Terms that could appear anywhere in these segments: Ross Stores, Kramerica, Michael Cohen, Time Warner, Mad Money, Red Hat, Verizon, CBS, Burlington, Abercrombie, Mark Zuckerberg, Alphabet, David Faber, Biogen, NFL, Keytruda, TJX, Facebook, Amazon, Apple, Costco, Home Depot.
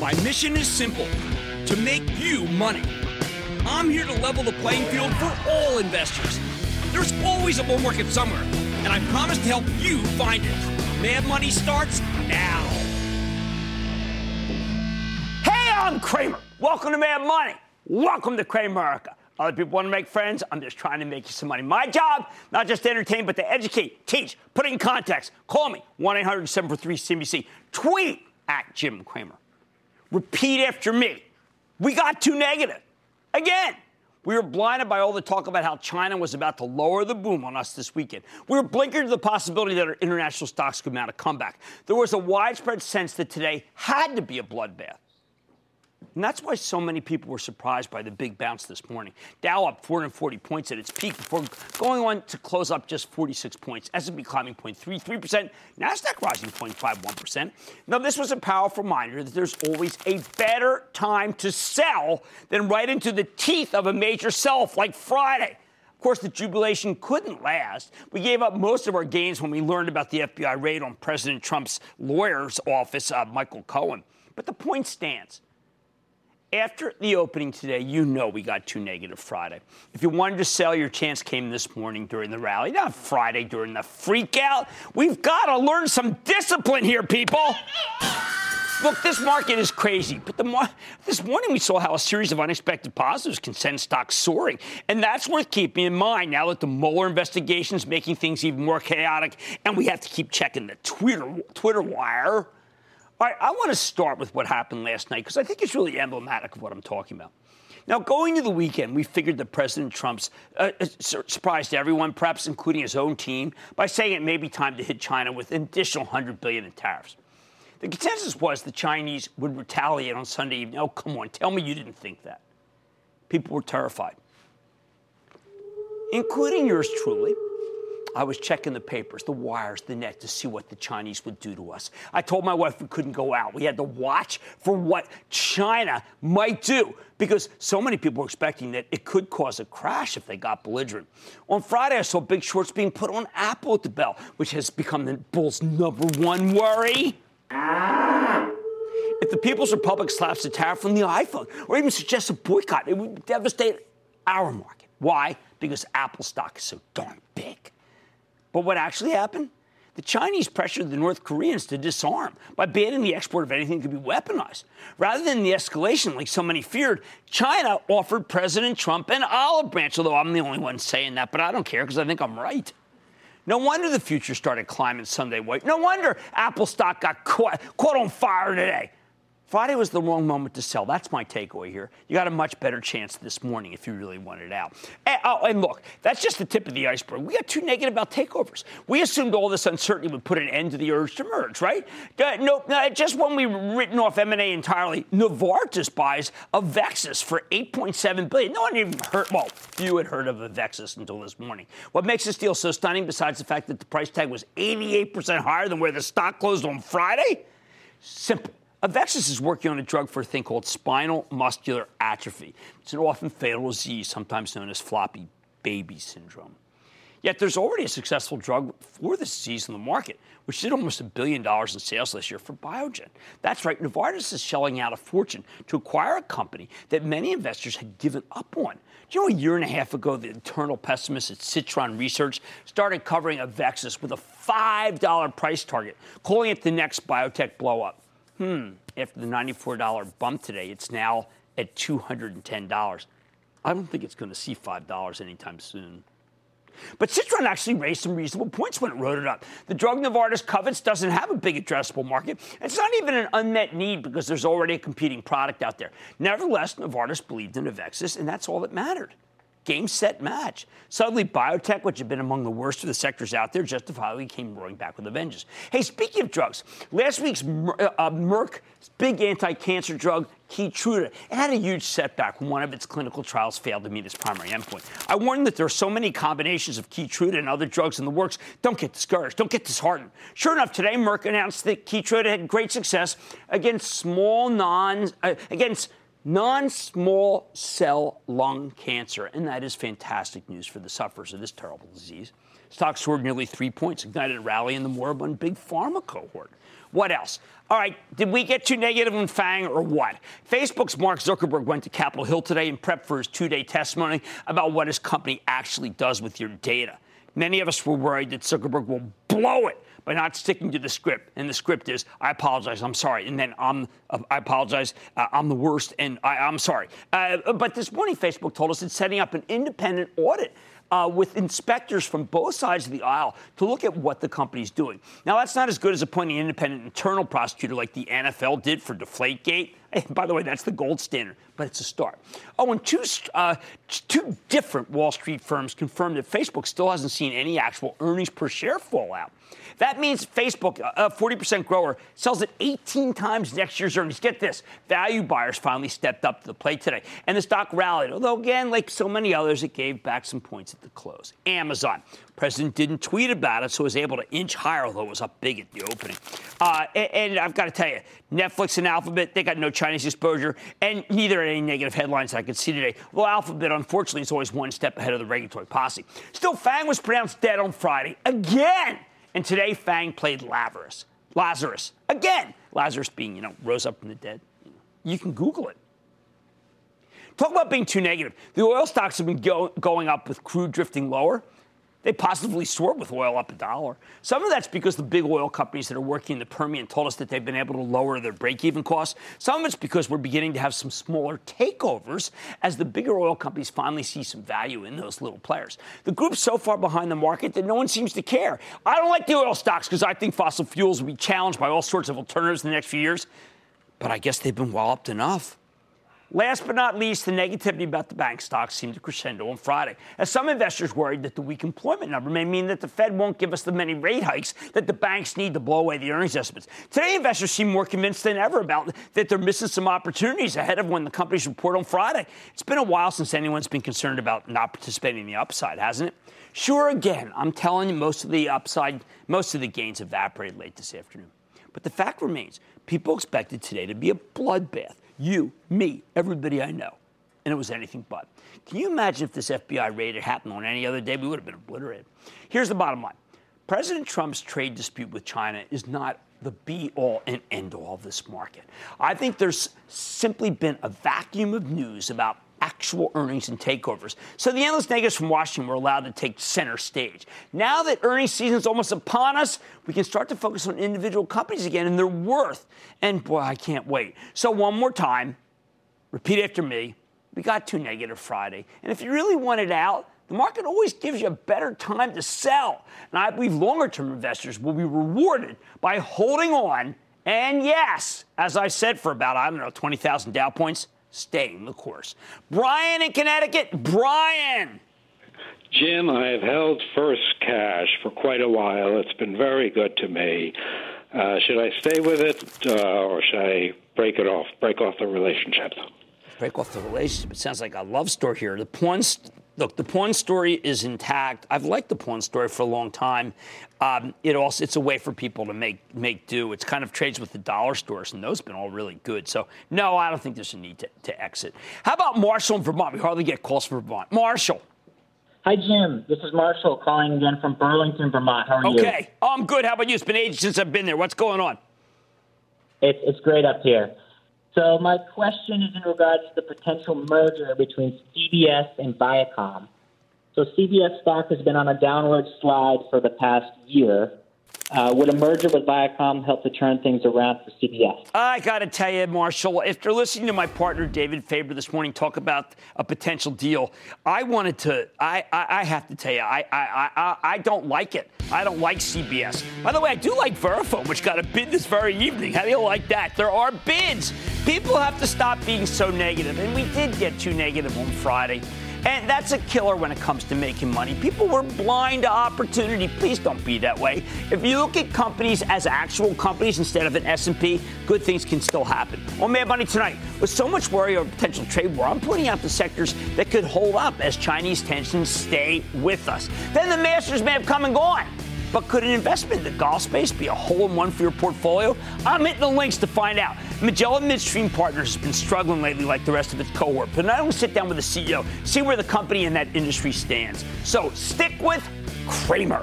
My mission is simple, to make you money. I'm here to level the playing field for all investors. There's always a bull market somewhere, and I promise to help you find it. Mad Money starts now. Hey, I'm Kramer. Welcome to Mad Money. Welcome to Kramerica. Other people want to make friends. I'm just trying to make you some money. My job, not just to entertain, but to educate, teach, put it in context. Call me, 1-800-743-CNBC. Tweet at Jim Cramer. Repeat after me. We got too negative. Again, we were blinded by all the talk about how China was about to lower the boom on us this weekend. We were blinkered to the possibility that our international stocks could mount a comeback. There was a widespread sense that today had to be a bloodbath. And that's why so many people were surprised by the big bounce this morning. Dow up 440 points at its peak before going on to close up just 46 points. S&P climbing 0.33%, Nasdaq rising 0.51%. Now, this was a powerful reminder that there's always a better time to sell than right into the teeth of a major sell-off like Friday. Of course, the jubilation couldn't last. We gave up most of our gains when we learned about the FBI raid on President Trump's lawyer's office, Michael Cohen. But the point stands. After the opening today, you know we got too negative Friday. If you wanted to sell, your chance came this morning during the rally, not Friday during the freakout. We've got to learn some discipline here, people. Look, this market is crazy, but this morning we saw how a series of unexpected positives can send stocks soaring, and that's worth keeping in mind now that the Mueller investigation is making things even more chaotic, and we have to keep checking the Twitter wire. All right, I want to start with what happened last night because I think it's really emblematic of what I'm talking about. Now, going to the weekend, we figured that President Trump's surprised everyone, perhaps including his own team, by saying it may be time to hit China with an additional $100 billion in tariffs. The consensus was the Chinese would retaliate on Sunday evening. Oh, come on, tell me you didn't think that. People were terrified, including yours truly. I was checking the papers, the wires, the net to see what the Chinese would do to us. I told my wife we couldn't go out. We had to watch for what China might do because so many people were expecting that it could cause a crash if they got belligerent. On Friday, I saw big shorts being put on Apple at the bell, which has become the bulls' number one worry. If the People's Republic slaps a tariff on the iPhone or even suggests a boycott, it would devastate our market. Why? Because Apple stock is so darn big. But what actually happened? The Chinese pressured the North Koreans to disarm by banning the export of anything that could be weaponized. Rather than the escalation like so many feared, China offered President Trump an olive branch, although I'm the only one saying that, but I don't care because I think I'm right. No wonder the future started climbing Sunday. No wonder Apple stock got caught on fire today. Friday was the wrong moment to sell. That's my takeaway here. You got a much better chance this morning if you really want it out. And look, that's just the tip of the iceberg. We got too negative about takeovers. We assumed all this uncertainty would put an end to the urge to merge, right? No, just when we written off M&A entirely, Novartis buys Avexis for $8.7 billion. No one even heard, well, few had heard of Avexis until this morning. What makes this deal so stunning, besides the fact that the price tag was 88% higher than where the stock closed on Friday? Simple. Avexis is working on a drug for a thing called spinal muscular atrophy. It's an often fatal disease, sometimes known as floppy baby syndrome. Yet there's already a successful drug for this disease in the market, which did almost $1 billion in sales last year for Biogen. That's right, Novartis is shelling out a fortune to acquire a company that many investors had given up on. Do you know a year and a half ago, the internal pessimists at Citron Research started covering Avexis with a $5 price target, calling it the next biotech blow-up. After the $94 bump today, it's now at $210. I don't think it's going to see $5 anytime soon. But Citron actually raised some reasonable points when it wrote it up. The drug Novartis covets doesn't have a big addressable market. It's not even an unmet need because there's already a competing product out there. Nevertheless, Novartis believed in Avexis, and that's all that mattered. Game, set, match. Suddenly, biotech, which had been among the worst of the sectors out there, justifiably came roaring back with a vengeance. Hey, speaking of drugs, last week's Merck's big anti-cancer drug, Keytruda, it had a huge setback when one of its clinical trials failed to meet its primary endpoint. I warned that there are so many combinations of Keytruda and other drugs in the works. Don't get discouraged. Don't get disheartened. Sure enough, today, Merck announced that Keytruda had great success against non-small cell lung cancer, and that is fantastic news for the sufferers of this terrible disease. Stocks soared nearly 3 points, ignited a rally in the moribund big pharma cohort. What else? All right, did we get too negative on FANG or what? Facebook's Mark Zuckerberg went to Capitol Hill today and prepped for his two-day testimony about what his company actually does with your data. Many of us were worried that Zuckerberg will blow it by not sticking to the script. And the script is, I apologize, I'm sorry. And then, I apologize, I'm the worst, and I'm sorry. But this morning, Facebook told us it's setting up an independent audit with inspectors from both sides of the aisle to look at what the company's doing. Now, that's not as good as appointing an independent internal prosecutor like the NFL did for Deflategate. And by the way, that's the gold standard, but it's a start. Oh, and two different Wall Street firms confirmed that Facebook still hasn't seen any actual earnings per share fallout. That means Facebook, a 40% grower, sells at 18 times next year's earnings. Get this, value buyers finally stepped up to the plate today, and the stock rallied. Although, again, like so many others, it gave back some points at the close. Amazon. President didn't tweet about it, so was able to inch higher, although it was up big at the opening. And I've got to tell you, Netflix and Alphabet, they got no Chinese exposure, and neither are any negative headlines I could see today. Well, Alphabet, unfortunately, is always one step ahead of the regulatory posse. Still, FANG was pronounced dead on Friday again. And today, FANG played Lazarus. Again. Lazarus being, rose up from the dead. You can Google it. Talk about being too negative. The oil stocks have been going up with crude drifting lower. They positively soared with oil up $1. Some of that's because the big oil companies that are working in the Permian told us that they've been able to lower their break-even costs. Some of it's because we're beginning to have some smaller takeovers as the bigger oil companies finally see some value in those little players. The group's so far behind the market that no one seems to care. I don't like the oil stocks because I think fossil fuels will be challenged by all sorts of alternatives in the next few years. But I guess they've been walloped enough. Last but not least, the negativity about the bank stocks seemed to crescendo on Friday, as some investors worried that the weak employment number may mean that the Fed won't give us the many rate hikes that the banks need to blow away the earnings estimates. Today, investors seem more convinced than ever about that they're missing some opportunities ahead of when the companies report on Friday. It's been a while since anyone's been concerned about not participating in the upside, hasn't it? Sure, again, I'm telling you, most of the gains evaporated late this afternoon. But the fact remains, people expected today to be a bloodbath. You, me, everybody I know. And it was anything but. Can you imagine if this FBI raid had happened on any other day? We would have been obliterated. Here's the bottom line. President Trump's trade dispute with China is not the be-all and end-all of this market. I think there's simply been a vacuum of news about actual earnings and takeovers. So the endless negatives from Washington were allowed to take center stage. Now that earnings season is almost upon us, we can start to focus on individual companies again and their worth. And boy, I can't wait. So one more time, repeat after me, we got too negative Friday. And if you really want it out, the market always gives you a better time to sell. And I believe longer-term investors will be rewarded by holding on. And yes, as I said, for about, 20,000 Dow points, staying the course. Brian in Connecticut. Brian. Jim, I have held First Cash for quite a while. It's been very good to me. Should I stay with it or should I break it off? Break off the relationship. Break off the relationship. It sounds like a love story here. The porn story is intact. I've liked the porn story for a long time. It's a way for people to make do. It's kind of trades with the dollar stores, and those have been all really good. So, no, I don't think there's a need to exit. How about Marshall in Vermont? We hardly get calls from Vermont. Marshall. Hi, Jim. This is Marshall calling again from Burlington, Vermont. How are you? Okay. Oh, I'm good. How about you? It's been ages since I've been there. What's going on? It's great up here. So my question is in regards to the potential merger between CBS and Viacom. So CBS stock has been on a downward slide for the past year. Would a merger with Viacom help to turn things around for CBS? I got to tell you, Marshall, after listening to my partner David Faber this morning talk about a potential deal, I have to tell you, I don't like it. I don't like CBS. By the way, I do like Verifone, which got a bid this very evening. How do you like that? There are bids. People have to stop being so negative, and we did get too negative on Friday. And that's a killer when it comes to making money. People were blind to opportunity. Please don't be that way. If you look at companies as actual companies instead of an S&P, good things can still happen. On Mad Money tonight, with so much worry over potential trade war, I'm pointing out the sectors that could hold up as Chinese tensions stay with us. Then the masters may have come and gone. But could an investment in the golf space be a hole-in-one for your portfolio? I'm hitting the links to find out. Magellan Midstream Partners has been struggling lately like the rest of its cohort. But I will sit down with the CEO, see where the company and that industry stands. So stick with Kramer.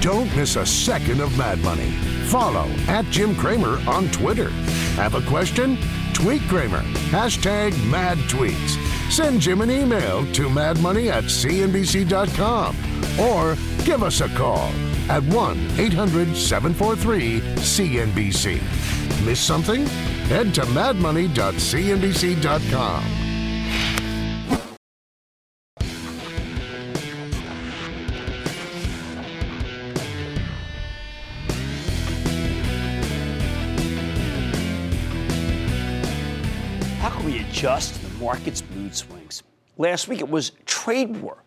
Don't miss a second of Mad Money. Follow @JimKramer on Twitter. Have a question? Tweet Kramer. #MadTweets. Send Jim an email to madmoney@cnbc.com or give us a call at 1-800-743-CNBC. Miss something? Head to madmoney.cnbc.com. How can we adjust the market's mood swings? Last week it was trade war.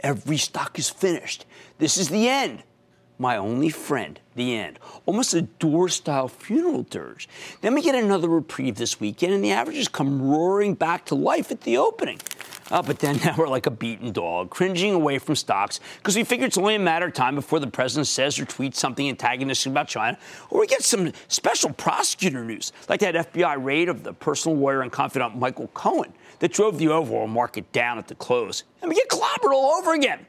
Every stock is finished. This is the end. My only friend, the end. Almost a Door-style funeral dirge. Then we get another reprieve this weekend, and the averages come roaring back to life at the opening. But then now we're like a beaten dog, cringing away from stocks, because we figure it's only a matter of time before the president says or tweets something antagonistic about China, or we get some special prosecutor news, like that FBI raid of the personal lawyer and confidant Michael Cohen that drove the overall market down at the close. And we get clobbered all over again.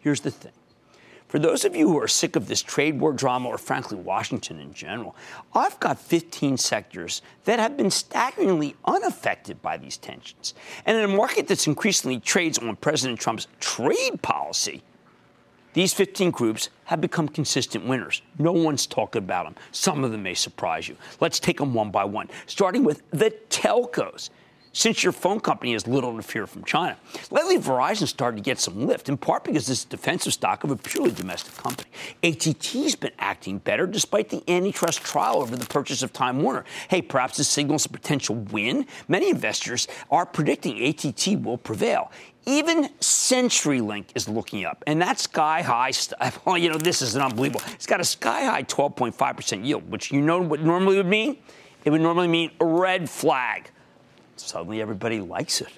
Here's the thing. For those of you who are sick of this trade war drama or, frankly, Washington in general, I've got 15 sectors that have been staggeringly unaffected by these tensions. And in a market that's increasingly trades on President Trump's trade policy, these 15 groups have become consistent winners. No one's talking about them. Some of them may surprise you. Let's take them one by one, starting with the telcos. Since your phone company has little to fear from China. Lately, Verizon started to get some lift, in part because it's a defensive stock of a purely domestic company. AT&T's been acting better despite the antitrust trial over the purchase of Time Warner. Hey, perhaps this signals a potential win? Many investors are predicting AT&T will prevail. Even CenturyLink is looking up, and that's sky-high stuff. Oh, you know, this is unbelievable. It's got a sky-high 12.5% yield, which you know what normally would mean? It would normally mean a red flag. Suddenly, everybody likes it.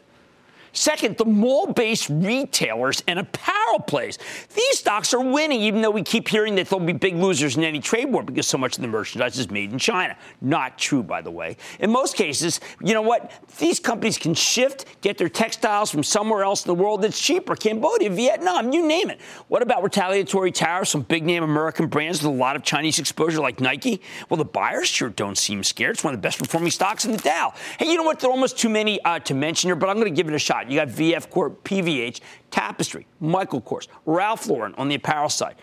Second, the mall-based retailers and apparel plays. These stocks are winning, even though we keep hearing that they'll be big losers in any trade war because so much of the merchandise is made in China. Not true, by the way. In most cases, you know what? These companies can shift, get their textiles from somewhere else in the world that's cheaper. Cambodia, Vietnam, you name it. What about retaliatory tariffs on big-name American brands with a lot of Chinese exposure like Nike? Well, the buyers sure don't seem scared. It's one of the best-performing stocks in the Dow. Hey, you know what? There are almost too many to mention here, but I'm going to give it a shot. You got VF Corp, PVH, Tapestry, Michael Kors, Ralph Lauren on the apparel side.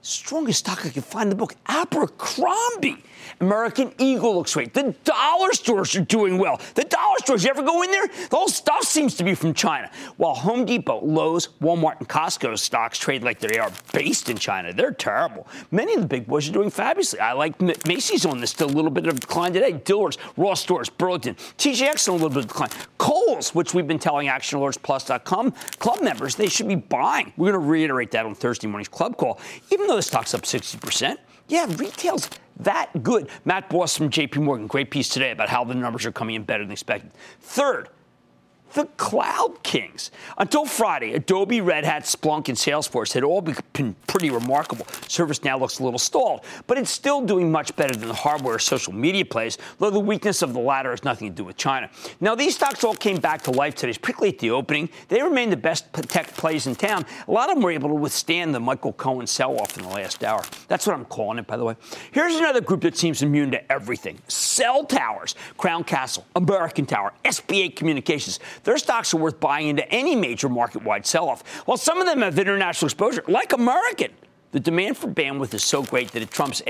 Strongest stock I can find in the book, Abercrombie. American Eagle looks great. The dollar stores are doing well. The dollar stores, you ever go in there? The whole stuff seems to be from China. While Home Depot, Lowe's, Walmart, and Costco stocks trade like they are based in China. They're terrible. Many of the big boys are doing fabulously. I like Macy's on this, still a little bit of a decline today. Dillard's, Ross Stores, Burlington, TJX on a little bit of a decline. Kohl's, which we've been telling ActionAlertsPlus.com club members they should be buying. We're going to reiterate that on Thursday morning's club call. Even though the stock's up 60%, yeah, retail's that good. Matt Boss from J.P. Morgan, great piece today about how the numbers are coming in better than expected. Third, the cloud kings. Until Friday, Adobe, Red Hat, Splunk, and Salesforce had all been pretty remarkable. ServiceNow looks a little stalled, but it's still doing much better than the hardware or social media plays, though the weakness of the latter has nothing to do with China. Now, these stocks all came back to life today, particularly at the opening. They remain the best tech plays in town. A lot of them were able to withstand the Michael Cohen sell-off in the last hour. That's what I'm calling it, by the way. Here's another group that seems immune to everything. Cell towers. Crown Castle, American Tower, SBA Communications. Their stocks are worth buying into any major market-wide sell-off. While some of them have international exposure, like American, the demand for bandwidth is so great that it trumps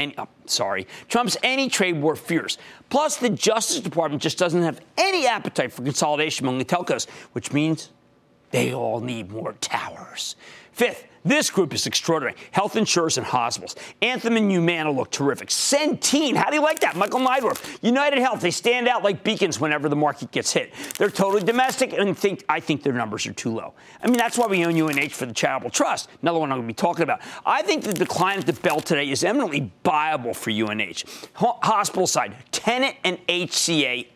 any trade war fears. Plus, the Justice Department just doesn't have any appetite for consolidation among the telcos, which means they all need more towers. Fifth, This group is extraordinary. Health insurers and hospitals. Anthem and Humana look terrific. Centene, how do you like that? Michael Neidorff. United Health, they stand out like beacons whenever the market gets hit. They're totally domestic, and I think their numbers are too low. I mean, that's why we own UNH for the charitable trust. Another one I'm going to be talking about. I think the decline at the bell today is eminently viable for UNH. Hospital side, Tenet and HCA,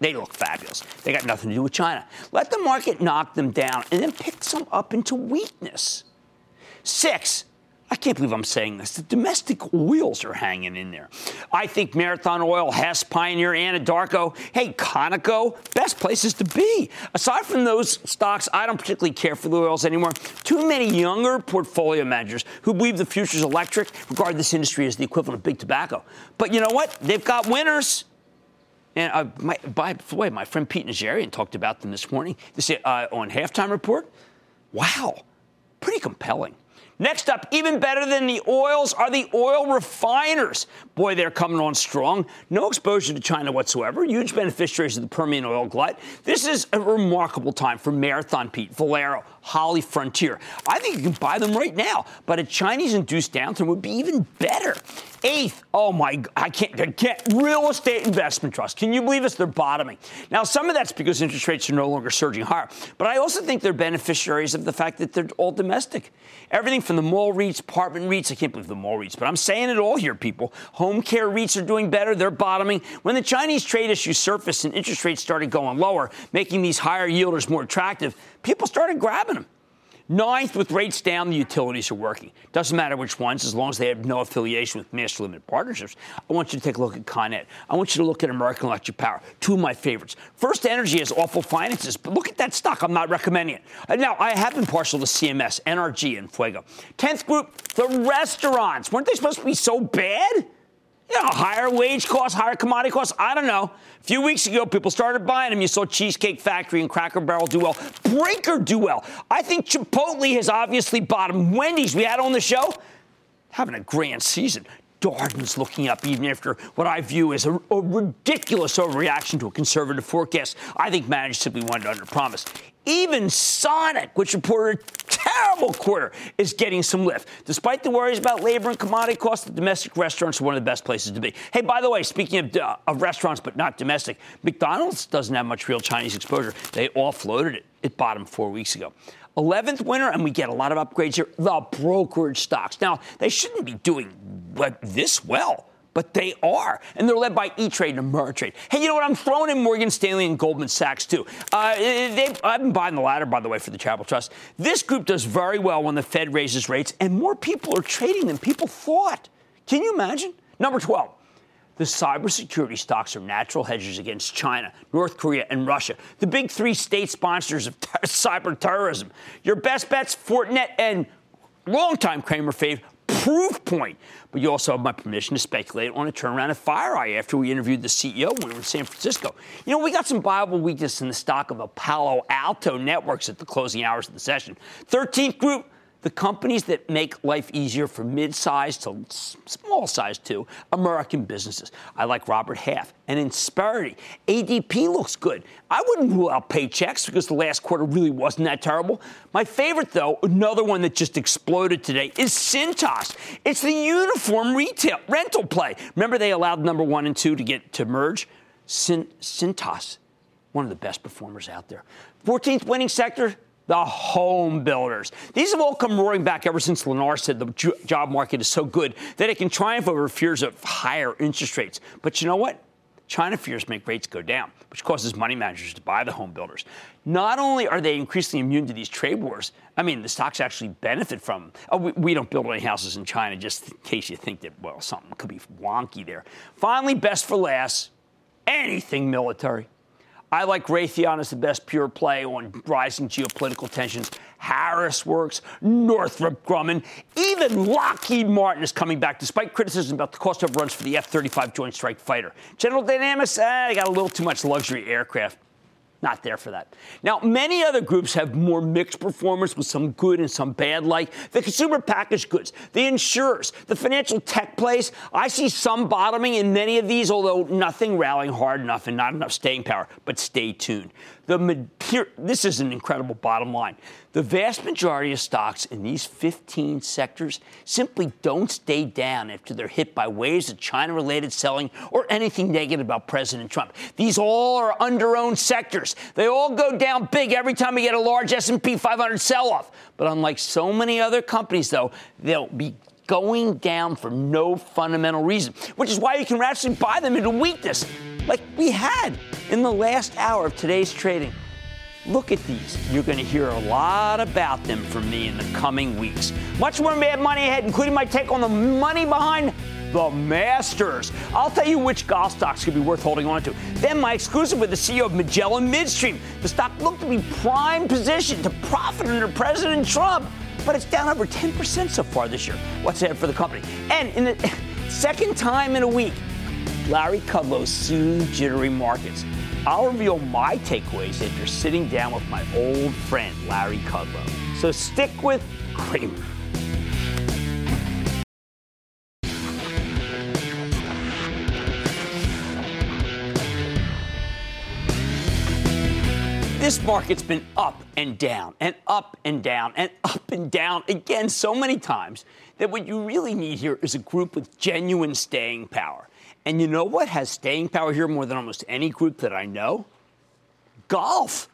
they look fabulous. They got nothing to do with China. Let the market knock them down and then pick some up into weakness. 6. I can't believe I'm saying this. The domestic oils are hanging in there. I think Marathon Oil, Hess, Pioneer, Anadarko, hey, Conoco, best places to be. Aside from those stocks, I don't particularly care for the oils anymore. Too many younger portfolio managers who believe the future's electric regard this industry as the equivalent of big tobacco. But you know what? They've got winners. And by the way, my friend Pete Najarian talked about them this morning on Halftime Report. Wow, pretty compelling. Next up, even better than the oils are the oil refiners. Boy, they're coming on strong. No exposure to China whatsoever. Huge beneficiaries of the Permian oil glut. This is a remarkable time for Marathon, Pete, Valero, Holly, Frontier. I think you can buy them right now, but a Chinese-induced downturn would be even better. 8th, oh my God, I can't get real estate investment trusts. Can you believe us? They're bottoming. Now, some of that's because interest rates are no longer surging higher, but I also think they're beneficiaries of the fact that they're all domestic. Everything from the mall REITs, apartment REITs, I can't believe the mall REITs, but I'm saying it all here, people. Home care REITs are doing better. They're bottoming. When the Chinese trade issues surfaced and interest rates started going lower, making these higher yielders more attractive, people started grabbing them. 9th, with rates down, the utilities are working. Doesn't matter which ones, as long as they have no affiliation with master limited partnerships. I want you to take a look at Con Ed. I want you to look at American Electric Power, two of my favorites. First Energy has awful finances, but look at that stock. I'm not recommending it. Now, I have been partial to CMS, NRG, and Fuego. 10th group, the restaurants. Weren't they supposed to be so bad? You know, higher wage costs, higher commodity costs. I don't know. A few weeks ago, people started buying them. You saw Cheesecake Factory and Cracker Barrel do well. Brinker do well. I think Chipotle has obviously bottomed. Wendy's, we had on the show, having a grand season. Darden's looking up even after what I view as a ridiculous overreaction to a conservative forecast. I think managers simply wanted to underpromise. Even Sonic, which reported a terrible quarter, is getting some lift. Despite the worries about labor and commodity costs, the domestic restaurants are one of the best places to be. Hey, by the way, speaking of restaurants but not domestic, McDonald's doesn't have much real Chinese exposure. They offloaded it. It bottomed 4 weeks ago. 11th winner, and we get a lot of upgrades here, the brokerage stocks. Now, they shouldn't be doing this well, but they are. And they're led by E-Trade and Ameritrade. Hey, you know what? I'm throwing in Morgan Stanley and Goldman Sachs, too. I've been buying the latter, by the way, for the Charitable Trust. This group does very well when the Fed raises rates, and more people are trading than people thought. Can you imagine? Number 12. The cybersecurity stocks are natural hedges against China, North Korea, and Russia, the big three state sponsors of cyber terrorism. Your best bets, Fortinet, and longtime Kramer fave, Proofpoint. But you also have my permission to speculate on a turnaround at FireEye after we interviewed the CEO when we were in San Francisco. You know, we got some viable weakness in the stock of Palo Alto Networks at the closing hours of the session. 13th group. The companies that make life easier for mid-sized to small-sized, too, American businesses. I like Robert Half and Insperity. ADP looks good. I wouldn't rule out Paychex because the last quarter really wasn't that terrible. My favorite, though, another one that just exploded today, is Cintas. It's the uniform retail rental play. Remember they allowed number 1 and 2 to get to merge? Cintas, one of the best performers out there. 14th winning sector. The home builders. These have all come roaring back ever since Lennar said the job market is so good that it can triumph over fears of higher interest rates. But you know what? China fears make rates go down, which causes money managers to buy the home builders. Not only are they increasingly immune to these trade wars, I mean, the stocks actually benefit from them. Oh, we don't build any houses in China, just in case you think that, well, something could be wonky there. Finally, best for last, anything military. I like Raytheon as the best pure play on rising geopolitical tensions. Harris Works, Northrop Grumman, even Lockheed Martin is coming back despite criticism about the cost overruns for the F-35 Joint Strike Fighter. General Dynamics, they got a little too much luxury aircraft. Not there for that. Now, many other groups have more mixed performance with some good and some bad, like the consumer packaged goods, the insurers, the financial tech plays. I see some bottoming in many of these, although nothing rallying hard enough and not enough staying power. But stay tuned. This is an incredible bottom line. The vast majority of stocks in these 15 sectors simply don't stay down after they're hit by waves of China-related selling or anything negative about President Trump. These all are under-owned sectors. They all go down big every time we get a large S&P 500 sell-off. But unlike so many other companies, though, they'll be going down for no fundamental reason, which is why you can actually buy them into weakness, like we had in the last hour of today's trading. Look at these. You're going to hear a lot about them from me in the coming weeks. Much more Mad Money ahead, including my take on the money behind the Masters. I'll tell you which golf stocks could be worth holding on to. Then my exclusive with the CEO of Magellan Midstream. The stock looked to be prime position to profit under President Trump, but it's down over 10% so far this year. What's ahead for the company? And in the second time in a week, Larry Kudlow sued jittery markets. I'll reveal my takeaways after sitting down with my old friend, Larry Kudlow. So stick with Kramer. This market's been up and down and up and down and up and down again so many times that what you really need here is a group with genuine staying power. And you know what has staying power here more than almost any group that I know? Golf.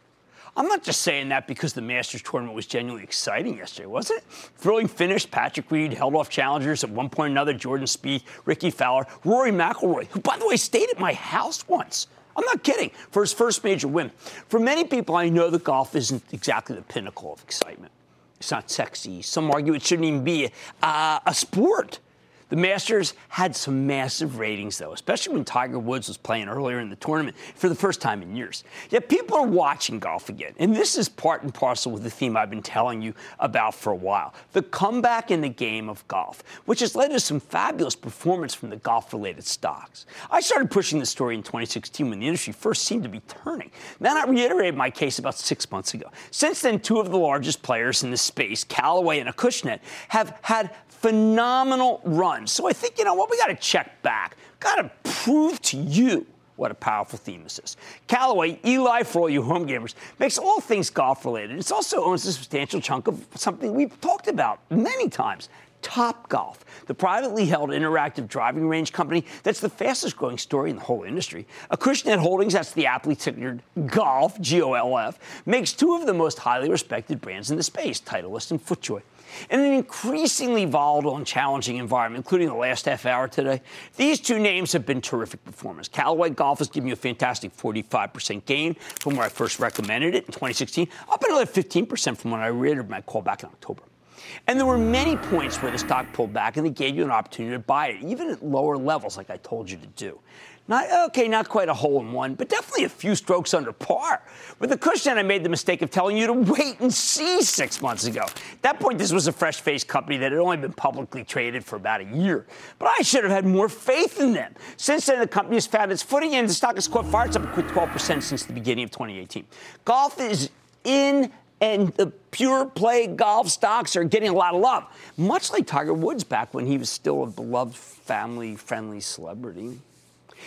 I'm not just saying that because the Masters tournament was genuinely exciting yesterday, was it? Thrilling finish. Patrick Reed held off challengers at one point or another. Jordan Spieth, Ricky Fowler, Rory McIlroy, who, by the way, stayed at my house once. I'm not kidding. For his first major win. For many people, I know that golf isn't exactly the pinnacle of excitement. It's not sexy. Some argue it shouldn't even be a sport. The Masters had some massive ratings, though, especially when Tiger Woods was playing earlier in the tournament for the first time in years. Yet people are watching golf again, and this is part and parcel with the theme I've been telling you about for a while, the comeback in the game of golf, which has led to some fabulous performance from the golf-related stocks. I started pushing this story in 2016 when the industry first seemed to be turning. Then I reiterated my case about 6 months ago. Since then, two of the largest players in this space, Callaway and Acushnet, have had phenomenal runs. So I think, you know what, we got to check back. Got to prove to you what a powerful theme this is. Callaway, Eli, for all you home gamers, makes all things golf related. It also owns a substantial chunk of something we've talked about many times, Topgolf, the privately held interactive driving range company that's the fastest-growing story in the whole industry. Acushnet Holdings, that's the aptly tickered Golf, G-O-L-F, makes two of the most highly respected brands in the space, Titleist and FootJoy. In an increasingly volatile and challenging environment, including the last half hour today, these two names have been terrific performers. Callaway Golf has given you a fantastic 45% gain from where I first recommended it in 2016, up another 15% from when I reiterated my call back in October. And there were many points where the stock pulled back and they gave you an opportunity to buy it, even at lower levels like I told you to do. Not quite a hole in one, but definitely a few strokes under par. With Acushnet, I made the mistake of telling you to wait and see 6 months ago. At that point, this was a fresh-faced company that had only been publicly traded for about a year. But I should have had more faith in them. Since then, the company has found its footing and the stock has caught fire. It's up a quick 12% since the beginning of 2018. Golf is in, and the pure play golf stocks are getting a lot of love, much like Tiger Woods back when he was still a beloved family-friendly celebrity.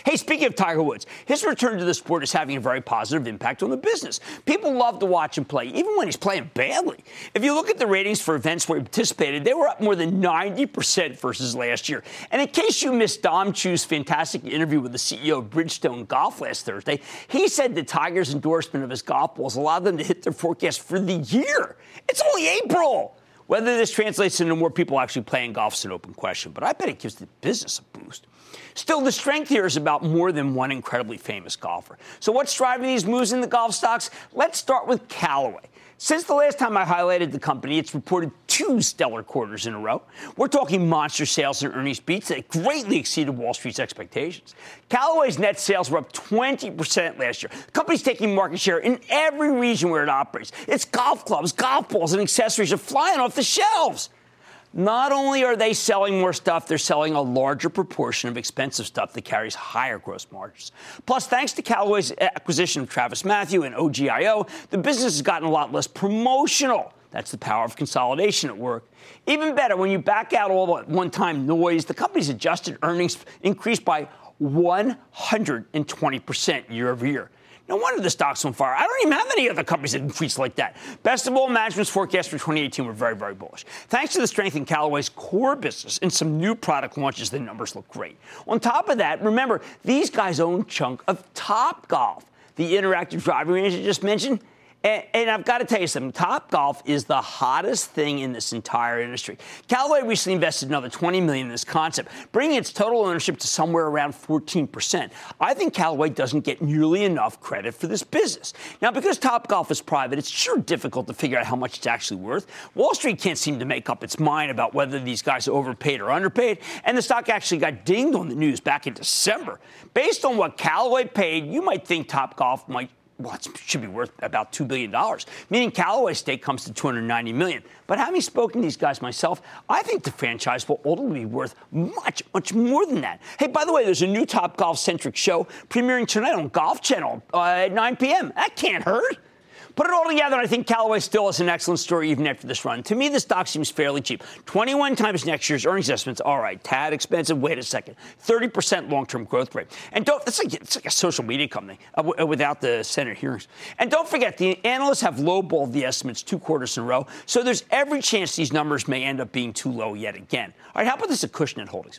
Hey, speaking of Tiger Woods, his return to the sport is having a very positive impact on the business. People love to watch him play, even when he's playing badly. If you look at the ratings for events where he participated, they were up more than 90% versus last year. And in case you missed Dom Chu's fantastic interview with the CEO of Bridgestone Golf last Thursday, he said that Tiger's endorsement of his golf balls allowed them to hit their forecast for the year. It's only April. Whether this translates into more people actually playing golf is an open question, but I bet it gives the business a boost. Still, the strength here is about more than one incredibly famous golfer. So what's driving these moves in the golf stocks? Let's start with Callaway. Since the last time I highlighted the company, it's reported two stellar quarters in a row. We're talking monster sales and earnings beats that greatly exceeded Wall Street's expectations. Callaway's net sales were up 20% last year. The company's taking market share in every region where it operates. Its golf clubs, golf balls, and accessories are flying off the shelves. Not only are they selling more stuff, they're selling a larger proportion of expensive stuff that carries higher gross margins. Plus, thanks to Callaway's acquisition of Travis Mathew and OGIO, the business has gotten a lot less promotional. That's the power of consolidation at work. Even better, when you back out all the one-time noise, the company's adjusted earnings increased by 120% year over year. No wonder the stock's on fire. I don't even have any other companies that increase like that. Best of all, management's forecasts for 2018 were very, very bullish. Thanks to the strength in Callaway's core business and some new product launches, the numbers look great. On top of that, remember, these guys own a chunk of Topgolf, the interactive driving range I just mentioned. And I've got to tell you something, Topgolf is the hottest thing in this entire industry. Callaway recently invested another $20 million in this concept, bringing its total ownership to somewhere around 14%. I think Callaway doesn't get nearly enough credit for this business. Now, because Topgolf is private, it's sure difficult to figure out how much it's actually worth. Wall Street can't seem to make up its mind about whether these guys are overpaid or underpaid, and the stock actually got dinged on the news back in December. Based on what Callaway paid, you might think Topgolf might it should be worth about $2 billion, meaning Callaway's stake comes to $290 million. But having spoken to these guys myself, I think the franchise will ultimately be worth much, much more than that. Hey, by the way, there's a new Top Golf-centric show premiering tonight on Golf Channel at 9 p.m. That can't hurt. Put it all together, and I think Callaway still is an excellent story even after this run. To me, the stock seems fairly cheap. 21 times next year's earnings estimates. All right, tad expensive. Wait a second. 30% long-term growth rate. And don't, it's like a social media company without the Senate hearings. And don't forget, the analysts have lowballed the estimates 2 quarters in a row, so there's every chance these numbers may end up being too low yet again. All right, how about this at Cushionet Holdings?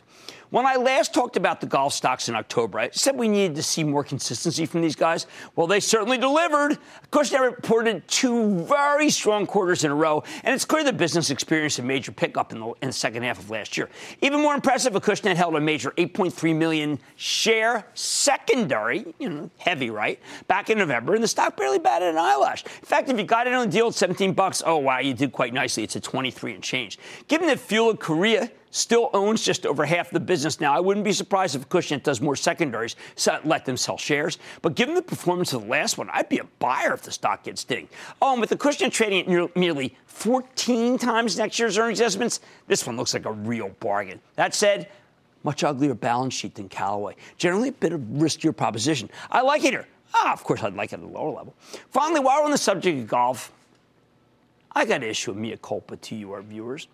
When I last talked about the golf stocks in October, I said we needed to see more consistency from these guys. Well, they certainly delivered. Cushionet reported 2 very strong quarters in a row, and it's clear the business experienced a major pickup in the second half of last year. Even more impressive, Acushnet held a major 8.3 million share secondary, heavy, right, back in November, and the stock barely batted an eyelash. In fact, if you got in on the deal at $17, oh, wow, you did quite nicely. It's at 23 and change. Given that fuel of Korea still owns just over half the business now, I wouldn't be surprised if Cushionet does more secondaries, so let them sell shares. But given the performance of the last one, I'd be a buyer if the stock gets dinged. Oh, and with the Cushionet trading at nearly 14 times next year's earnings estimates, this one looks like a real bargain. That said, much uglier balance sheet than Callaway. Generally a bit of a riskier proposition. I like it here. Of course, I'd like it at a lower level. Finally, while we're on the subject of golf, I got to issue a mea culpa to you, our viewers.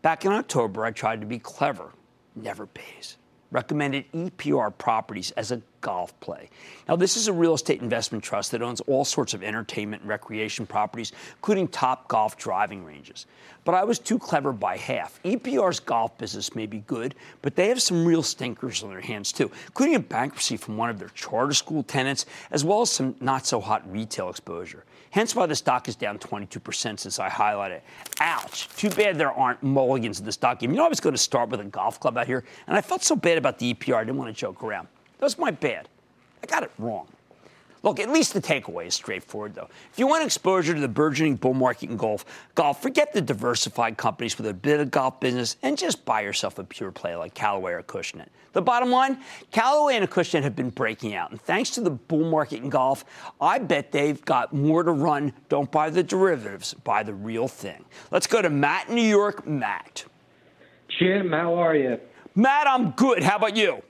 Back in October, I tried to be clever. Never pays. Recommended EPR Properties as a golf play. Now, this is a real estate investment trust that owns all sorts of entertainment and recreation properties, including Top Golf driving ranges. But I was too clever by half. EPR's golf business may be good, but they have some real stinkers on their hands, too, including a bankruptcy from one of their charter school tenants, as well as some not-so-hot retail exposure. Hence why the stock is down 22% since I highlighted it. Ouch. Too bad there aren't mulligans in the stock game. I was going to start with a golf club out here, and I felt so bad about the EPR, I didn't want to joke around. That was my bad. I got it wrong. Look, at least the takeaway is straightforward, though. If you want exposure to the burgeoning bull market in golf, forget the diversified companies with a bit of golf business and just buy yourself a pure play like Callaway or Cushionet. The bottom line, Callaway and Cushionet have been breaking out, and thanks to the bull market in golf, I bet they've got more to run. Don't buy the derivatives, buy the real thing. Let's go to Matt in New York. Matt. Jim, how are you? Matt, I'm good. How about you?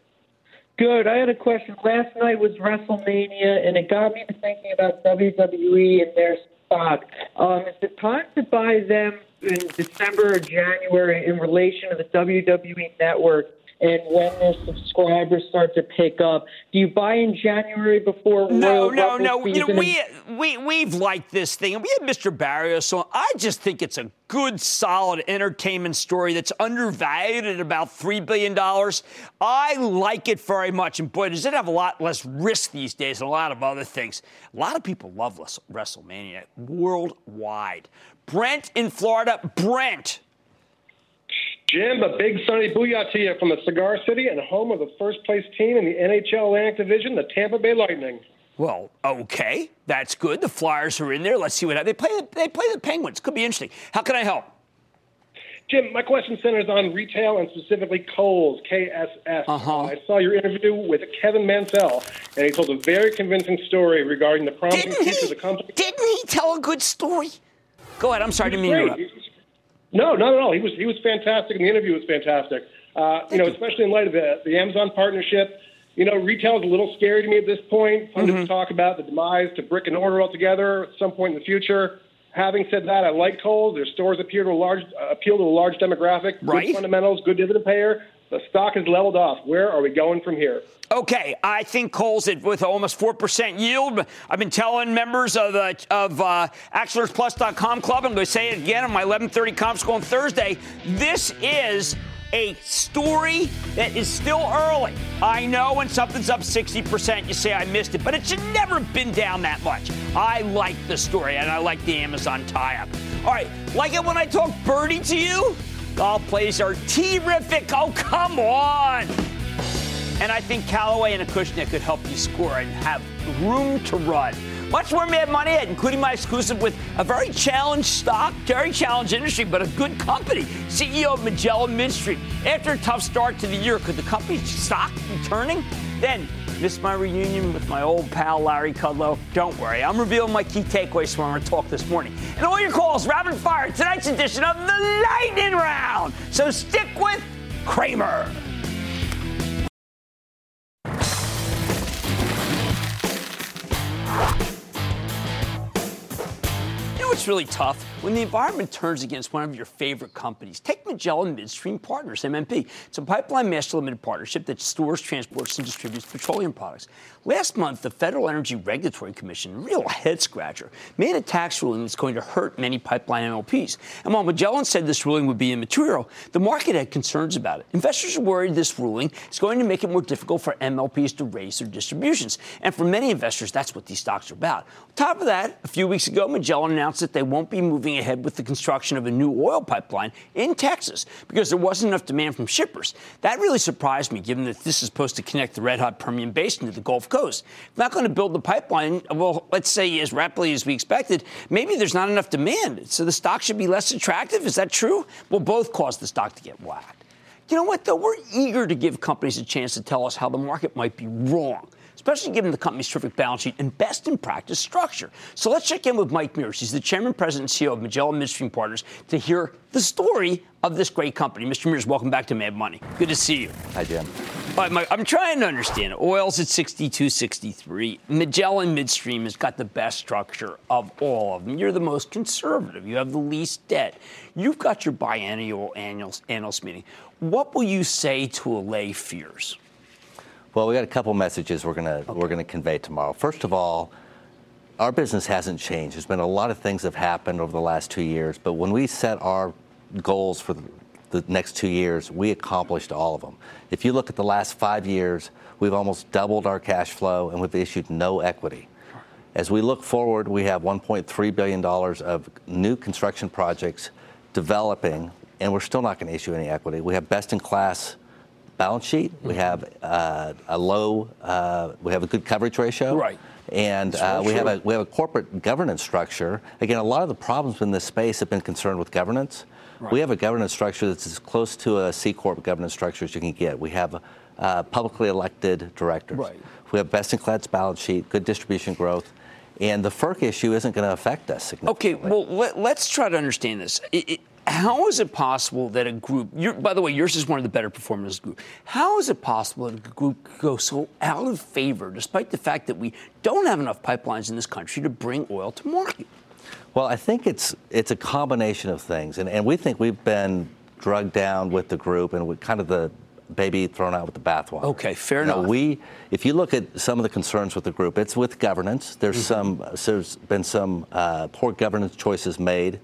Good. I had a question. Last night was WrestleMania, and it got me to thinking about WWE and their stock. Is it time to buy them in December or January in relation to the WWE Network and when their subscribers start to pick up? Do you buy in January before Royal Rumble season? We've liked this thing. We had Mr. Barrios on. I just think it's a good, solid entertainment story that's undervalued at about $3 billion. I like it very much. And boy, does it have a lot less risk these days and a lot of other things. A lot of people love WrestleMania worldwide. Brent in Florida. Brent. Jim, a big sunny booyah to you from the Cigar City and home of the first-place team in the NHL Atlantic Division, the Tampa Bay Lightning. Well, okay, that's good. The Flyers are in there. Let's see what happens. They play the Penguins. Could be interesting. How can I help? Jim, my question centers on retail and specifically Kohl's, KSS. I saw your interview with Kevin Mansell, and he told a very convincing story regarding the promising future of the company. Didn't he tell a good story? Go ahead. I'm sorry to mean to interrupt. No, not at all. He was fantastic, and the interview was fantastic. Especially in light of the Amazon partnership. Retail is a little scary to me at this point. Fun to talk about the demise to brick and mortar altogether at some point in the future. Having said that, I like Kohl's. Their stores appeal to a large demographic. Right. Good fundamentals, good dividend payer. The stock is leveled off. Where are we going from here? Okay, I think Kohl's with almost 4% yield. I've been telling members of ActionAlertsPlus.com club, I'm going to say it again on my 11:30 comp school on Thursday. This is a story that is still early. I know when something's up 60%, you say I missed it, but it should never have been down that much. I like the story, and I like the Amazon tie-up. All right, like it when I talk birdie to you? Golf plays are terrific. Oh, come on. And I think Callaway and Acushnet could help you score and have room to run. Much more Mad Money ahead, including my exclusive with a very challenged stock, very challenged industry, but a good company. CEO of Magellan Midstream. After a tough start to the year, could the company's stock be turning? Then, miss my reunion with my old pal Larry Kudlow? Don't worry, I'm revealing my key takeaways from our talk this morning. And all your calls, rapid fire, tonight's edition of the Lightning Round. So stick with Kramer. It's really tough when the environment turns against one of your favorite companies. Take Magellan Midstream Partners, MMP. It's a pipeline master limited partnership that stores, transports, and distributes petroleum products. Last month, the Federal Energy Regulatory Commission, a real head-scratcher, made a tax ruling that's going to hurt many pipeline MLPs. And while Magellan said this ruling would be immaterial, the market had concerns about it. Investors are worried this ruling is going to make it more difficult for MLPs to raise their distributions. And for many investors, that's what these stocks are about. On top of that, a few weeks ago, Magellan announced that they won't be moving ahead with the construction of a new oil pipeline in Texas because there wasn't enough demand from shippers. That really surprised me, given that this is supposed to connect the red-hot Permian Basin to the Gulf Coast. If not going to build the pipeline, well, let's say as rapidly as we expected, maybe there's not enough demand, so the stock should be less attractive. Is that true? Well, both caused the stock to get whacked. You know what, though? We're eager to give companies a chance to tell us how the market might be wrong, especially given the company's terrific balance sheet and best-in-practice structure. So let's check in with Mike Mears. He's the chairman, president, and CEO of Magellan Midstream Partners to hear the story of this great company. Mr. Mears, welcome back to Mad Money. Good to see you. Hi, Jim. All right, Mike, I'm trying to understand. Oil's at 62, 63. Magellan Midstream has got the best structure of all of them. You're the most conservative. You have the least debt. You've got your biannual analyst meeting. What will you say to allay fears? Well, we got a couple messages we're gonna convey tomorrow. First of all, our business hasn't changed. There's been a lot of things that have happened over the last 2 years, but when we set our goals for the next 2 years, we accomplished all of them. If you look at the last 5 years, we've almost doubled our cash flow and we've issued no equity. As we look forward, we have $1.3 billion of new construction projects developing, and we're still not going to issue any equity. We have best-in-class balance sheet. We have a good coverage ratio, right? And we have a corporate governance structure. Again, a lot of the problems in this space have been concerned with governance. Right. We have a governance structure that's as close to a C corp governance structure as you can get. We have publicly elected directors. Right. We have best-in-class balance sheet, good distribution growth. And the FERC issue isn't going to affect us significantly. Okay, well, let's try to understand this. How is it possible that a group, by the way, yours is one of the better performers group. How is it possible that a group could go so out of favor, despite the fact that we don't have enough pipelines in this country to bring oil to market? Well, I think it's a combination of things. And we think we've been drugged down with the group and with kind of the baby thrown out with the bathwater. Okay, fair enough. If you look at some of the concerns with the group, it's with governance. There's been some poor governance choices made.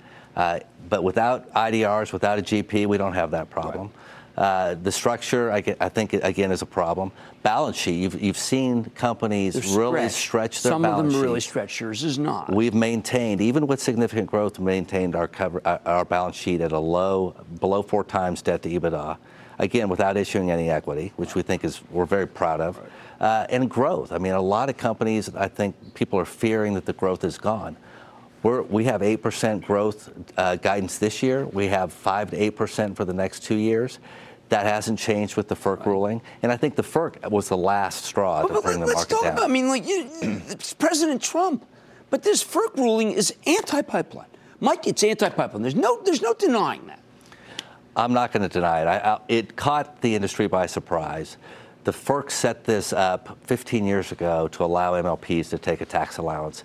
But without IDRs, without a GP, we don't have that problem. Right. The structure, I think, again, is a problem. Balance sheet, you've seen companies really stretch their balance sheet. Some of them really stretch. Yours is not. We've maintained, even with significant growth, maintained our balance sheet at a low, below 4 times debt to EBITDA. Again, without issuing any equity, which we think we're very proud of. Right. And growth. I mean, a lot of companies, I think people are fearing that the growth is gone. We have 8% growth guidance this year. We have 5 to 8% for the next 2 years. That hasn't changed with the FERC ruling. And I think the FERC was the last straw to bring the market down. Let's talk about, I mean, it's President Trump. But this FERC ruling is anti-pipeline. Mike, it's anti-pipeline. There's no denying that. I'm not going to deny it. It caught the industry by surprise. The FERC set this up 15 years ago to allow MLPs to take a tax allowance.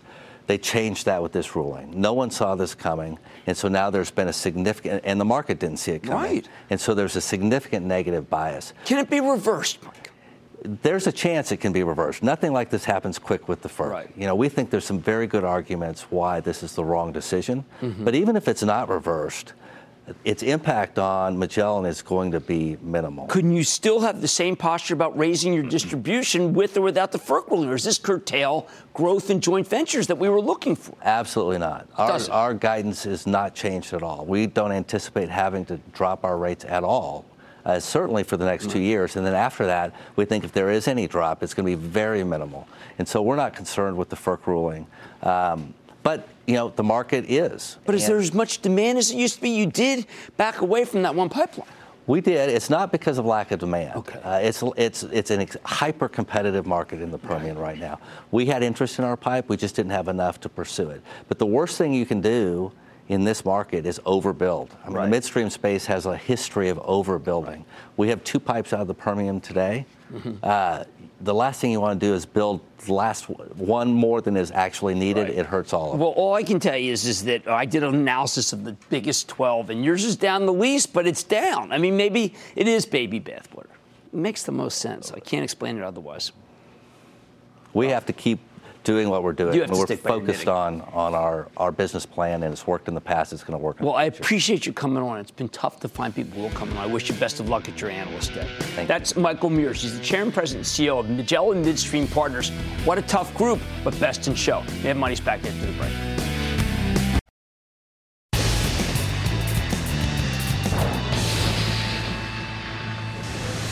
They changed that with this ruling. No one saw this coming, and so now there's been a significant, and the market didn't see it coming. Right. And so there's a significant negative bias. Can it be reversed, Mike? There's a chance it can be reversed. Nothing like this happens quick with the firm. Right. You know, we think there's some very good arguments why this is the wrong decision. Mm-hmm. But even if it's not reversed, its impact on Magellan is going to be minimal. Couldn't you still have the same posture about raising your distribution with or without the FERC ruling? Or does this curtail growth in joint ventures that we were looking for? Absolutely not. Our guidance is not changed at all. We don't anticipate having to drop our rates at all, certainly for the next 2 years. And then after that, we think if there is any drop, it's going to be very minimal. And so we're not concerned with the FERC ruling. But, you know, the market is. But is there as much demand as it used to be? You did back away from that one pipeline. We did. It's not because of lack of demand. Okay. It's an hyper-competitive market in the Permian right now. We had interest in our pipe. We just didn't have enough to pursue it. But the worst thing you can do in this market is overbuild. I mean, the midstream space has a history of overbuilding. Right. We have two pipes out of the Permian today. Mm-hmm. The last thing you want to do is build the last one more than is actually needed. Right. It hurts all of us. Well, all I can tell you is that I did an analysis of the biggest 12, and yours is down the least, but it's down. I mean, maybe it is baby bathwater. It makes the most sense. I can't explain it otherwise. We have to keep doing what we're doing. We're focused on our business plan, and it's worked in the past. It's going to work in the future. Well, I appreciate you coming on. It's been tough to find people who will come on. I wish you best of luck at your analyst day. That's Michael Mears. He's the chairman, president, and CEO of Magellan Midstream Partners. What a tough group, but best in show. Mad Money's back after the break.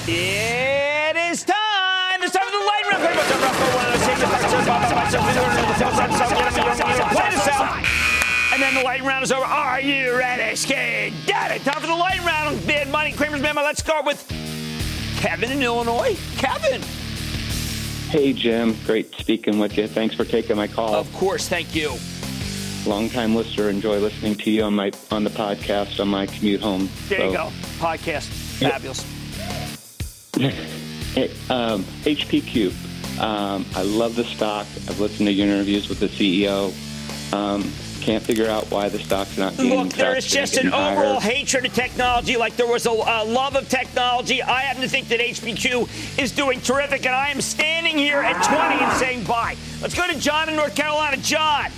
It is time. And then the lightning round is over. Are you ready? Skate. Got it. Time for the lightning round. Mad Money, Kramer's Memo. Let's start with Kevin in Illinois. Kevin. Hey, Jim. Great speaking with you. Thanks for taking my call. Of course. Thank you. Longtime listener. Enjoy listening to you on the podcast on my commute home. There you go. Podcast. Fabulous. Hey, HPQ. I love the stock. I've listened to your interviews with the CEO. Can't figure out why the stock's not gaining. Look, there is just an overall hatred of technology, like there was a love of technology. I happen to think that HPQ is doing terrific, and I am standing here at 20 and saying bye. Let's go to John in North Carolina. John.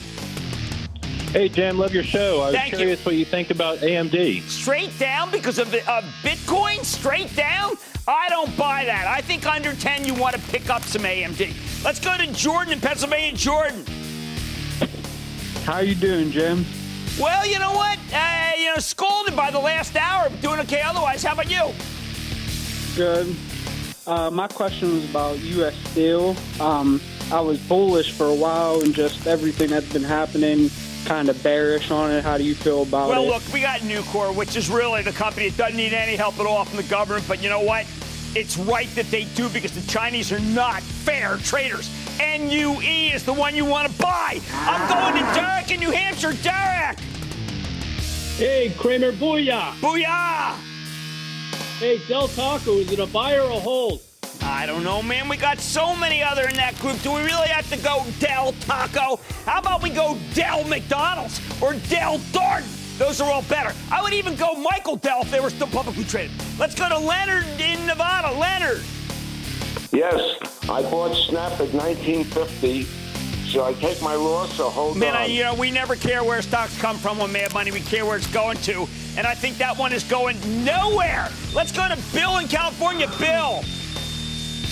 Hey, Jim, love your show. I was curious what you think about AMD. Straight down because of Bitcoin? Straight down? I don't buy that. I think under 10 you want to pick up some AMD. Let's go to Jordan in Pennsylvania. Jordan. How are you doing, Jim? Well, you know what? Scolded by the last hour. Doing okay otherwise. How about you? Good. My question was about U.S. Steel. I was bullish for a while and just everything that's been happening, kind of bearish on it. How do you feel about it? Well, look, we got Nucor, which is really the company that doesn't need any help at all from the government. But you know what? It's right that they do because the Chinese are not fair traders. NUE is the one you want to buy. I'm going to Derek in New Hampshire. Derek! Hey, Kramer, booyah! Booyah! Hey, Del Taco, is it a buy or a hold? I don't know, man. We got so many other in that group. Do we really have to go Del Taco? How about we go Del McDonald's or Del Darden? Those are all better. I would even go Michael Dell if they were still publicly traded. Let's go to Leonard in Nevada. Leonard. Yes, I bought Snap at $19.50, so I take my loss, so hold on. Man, you know, we never care where stocks come from on Mad Money. We care where it's going to, and I think that one is going nowhere. Let's go to Bill in California. Bill.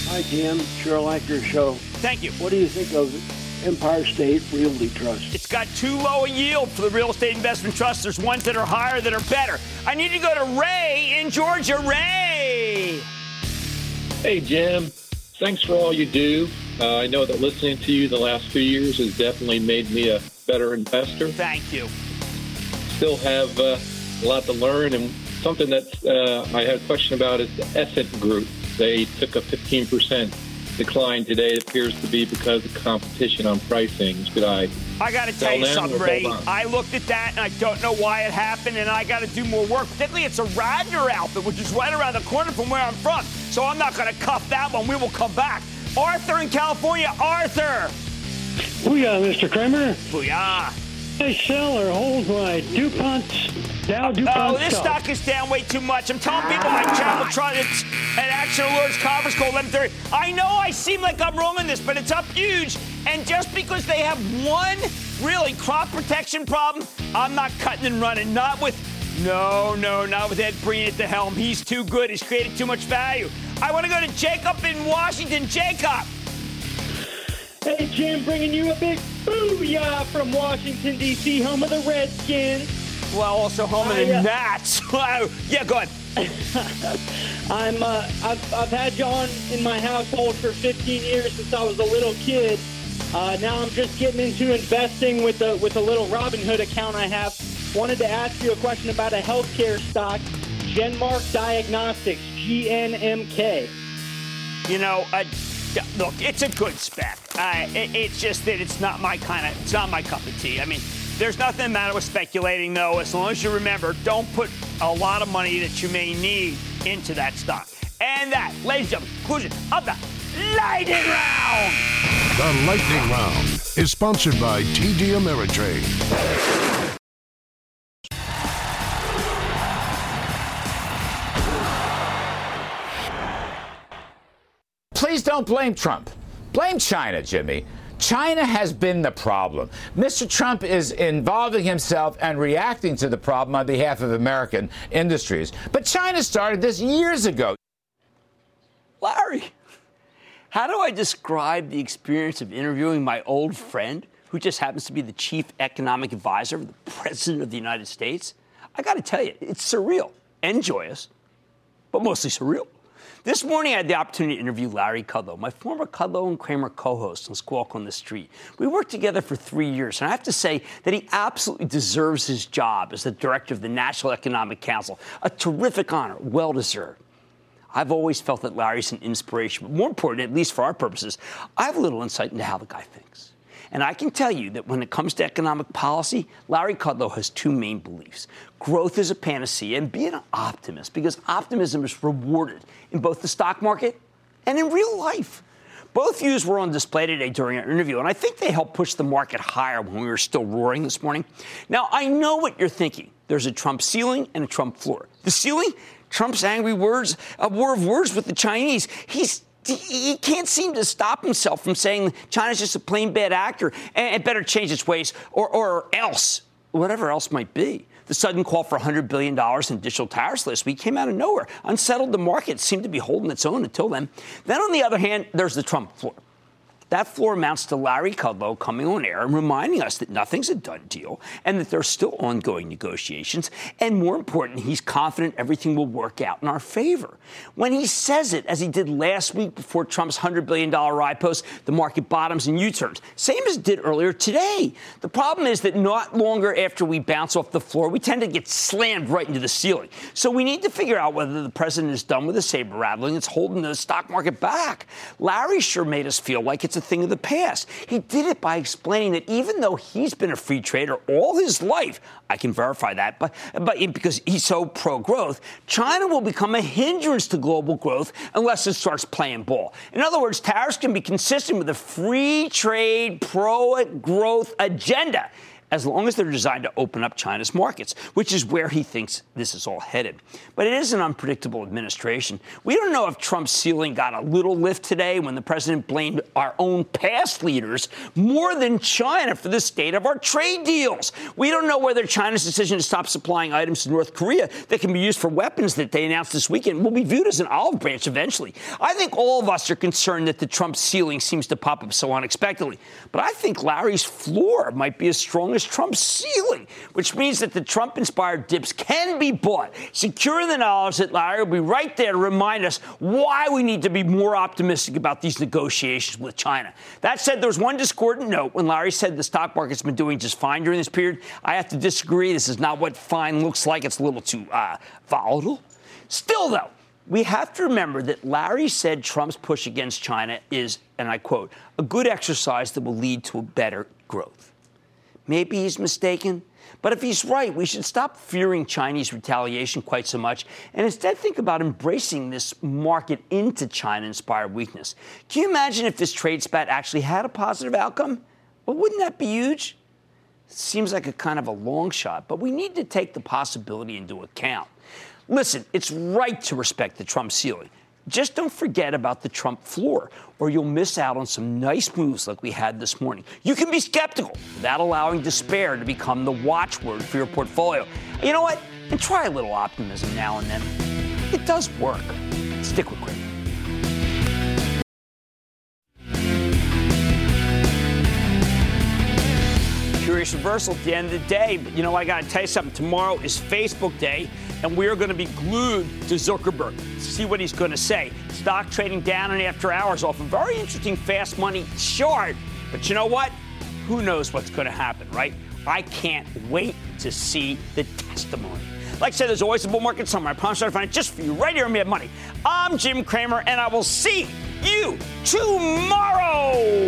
Hi, Jim. Sure like your show. Thank you. What do you think of Empire State Realty Trust? It's got too low a yield for the real estate investment trust. There's ones that are higher that are better. I need to go to Ray in Georgia. Ray! Hey, Jim. Thanks for all you do. I know that listening to you the last few years has definitely made me a better investor. Thank you. Still have a lot to learn, and something that I had a question about is the Essent Group. They took a 15% decline today. It appears to be because of competition on pricing. Should I got to tell you something, Ray. I looked at that, and I don't know why it happened, and I got to do more work. Particularly, it's a Radnor outfit, which is right around the corner from where I'm from. So I'm not going to cuff that one. We will come back. Arthur in California. Arthur. Booyah, Mr. Kramer. Booyah. I sell or hold my DuPont, Dow DuPont stock is down way too much. I'm telling people my job will try to at Action Alerts conference call 11:30. I know I seem like I'm wrong in this, but it's up huge. And just because they have one really crop protection problem, I'm not cutting and running. Not with, not with Ed Breen at the helm. He's too good. He's created too much value. I want to go to Jacob in Washington. Jacob. Hey, Jim, bringing you a big booyah from Washington, D.C., home of the Redskins. Well, also home of the Nats. Yeah, go ahead. I've had you on in my household for 15 years since I was a little kid. Now I'm just getting into investing with a little Robinhood account I have. Wanted to ask you a question about a healthcare stock, Genmark Diagnostics, GNMK. You know, look, it's a good spec. It's just that it's not my cup of tea. I mean, there's nothing the matter with speculating, though, as long as you remember, don't put a lot of money that you may need into that stock. And that, ladies and gentlemen, conclusion of the Lightning Round. The Lightning Round is sponsored by TD Ameritrade. Please don't blame Trump. Blame China, Jimmy. China has been the problem. Mr. Trump is involving himself and reacting to the problem on behalf of American industries. But China started this years ago. Larry, how do I describe the experience of interviewing my old friend, who just happens to be the chief economic advisor of the president of the United States? I got to tell you, it's surreal and joyous, but mostly surreal. This morning, I had the opportunity to interview Larry Kudlow, my former Kudlow and Kramer co-host on Squawk on the Street. We worked together for 3 years, and I have to say that he absolutely deserves his job as the director of the National Economic Council. A terrific honor, well-deserved. I've always felt that Larry's an inspiration, but more important, at least for our purposes, I have a little insight into how the guy thinks. And I can tell you that when it comes to economic policy, Larry Kudlow has two main beliefs. Growth is a panacea, and being an optimist, because optimism is rewarded in both the stock market and in real life. Both views were on display today during our interview, and I think they helped push the market higher when we were still roaring this morning. Now, I know what you're thinking. There's a Trump ceiling and a Trump floor. The ceiling? Trump's angry words, a war of words with the Chinese. He can't seem to stop himself from saying China's just a plain bad actor and it better change its ways or else, whatever else might be. The sudden call for $100 billion in additional tariffs last week came out of nowhere, unsettled the market, seemed to be holding its own until then. Then, on the other hand, there's the Trump floor. That floor amounts to Larry Kudlow coming on air and reminding us that nothing's a done deal and that there's still ongoing negotiations. And more important, he's confident everything will work out in our favor. When he says it, as he did last week before Trump's $100 billion ride post, the market bottoms and U-turns, same as it did earlier today. The problem is that not longer after we bounce off the floor, we tend to get slammed right into the ceiling. So we need to figure out whether the president is done with the saber rattling that's holding the stock market back. Larry sure made us feel like it's a thing of the past. He did it by explaining that even though he's been a free trader all his life, I can verify that, but because he's so pro-growth, China will become a hindrance to global growth unless it starts playing ball. In other words, tariffs can be consistent with a free trade, pro-growth agenda, as long as they're designed to open up China's markets, which is where he thinks this is all headed. But it is an unpredictable administration. We don't know if Trump's ceiling got a little lift today when the president blamed our own past leaders more than China for the state of our trade deals. We don't know whether China's decision to stop supplying items to North Korea that can be used for weapons that they announced this weekend will be viewed as an olive branch eventually. I think all of us are concerned that the Trump ceiling seems to pop up so unexpectedly. But I think Larry's floor might be as strong as Trump's ceiling, which means that the Trump-inspired dips can be bought, securing the knowledge that Larry will be right there to remind us why we need to be more optimistic about these negotiations with China. That said, there was one discordant note when Larry said the stock market's been doing just fine during this period. I have to disagree. This is not what fine looks like. It's a little too volatile. Still, though, we have to remember that Larry said Trump's push against China is, and I quote, a good exercise that will lead to a better growth. Maybe he's mistaken, but if he's right, we should stop fearing Chinese retaliation quite so much and instead think about embracing this market into China-inspired weakness. Can you imagine if this trade spat actually had a positive outcome? Well, wouldn't that be huge? Seems like a kind of a long shot, but we need to take the possibility into account. Listen, it's right to respect the Trump ceiling. Just don't forget about the Trump floor, or you'll miss out on some nice moves like we had this morning. You can be skeptical without allowing despair to become the watchword for your portfolio. You know what? And try a little optimism now and then. It does work. Stick with Kramer. Curious reversal at the end of the day, but you know, I got to tell you something. Tomorrow is Facebook Day, and we are going to be glued to Zuckerberg to see what he's going to say. Stock trading down and after hours off a very interesting fast money chart. But you know what? Who knows what's going to happen, right? I can't wait to see the testimony. Like I said, there's always a bull market somewhere. I promise I'll find it just for you right here on Mad Money. I'm Jim Cramer, and I will see you tomorrow.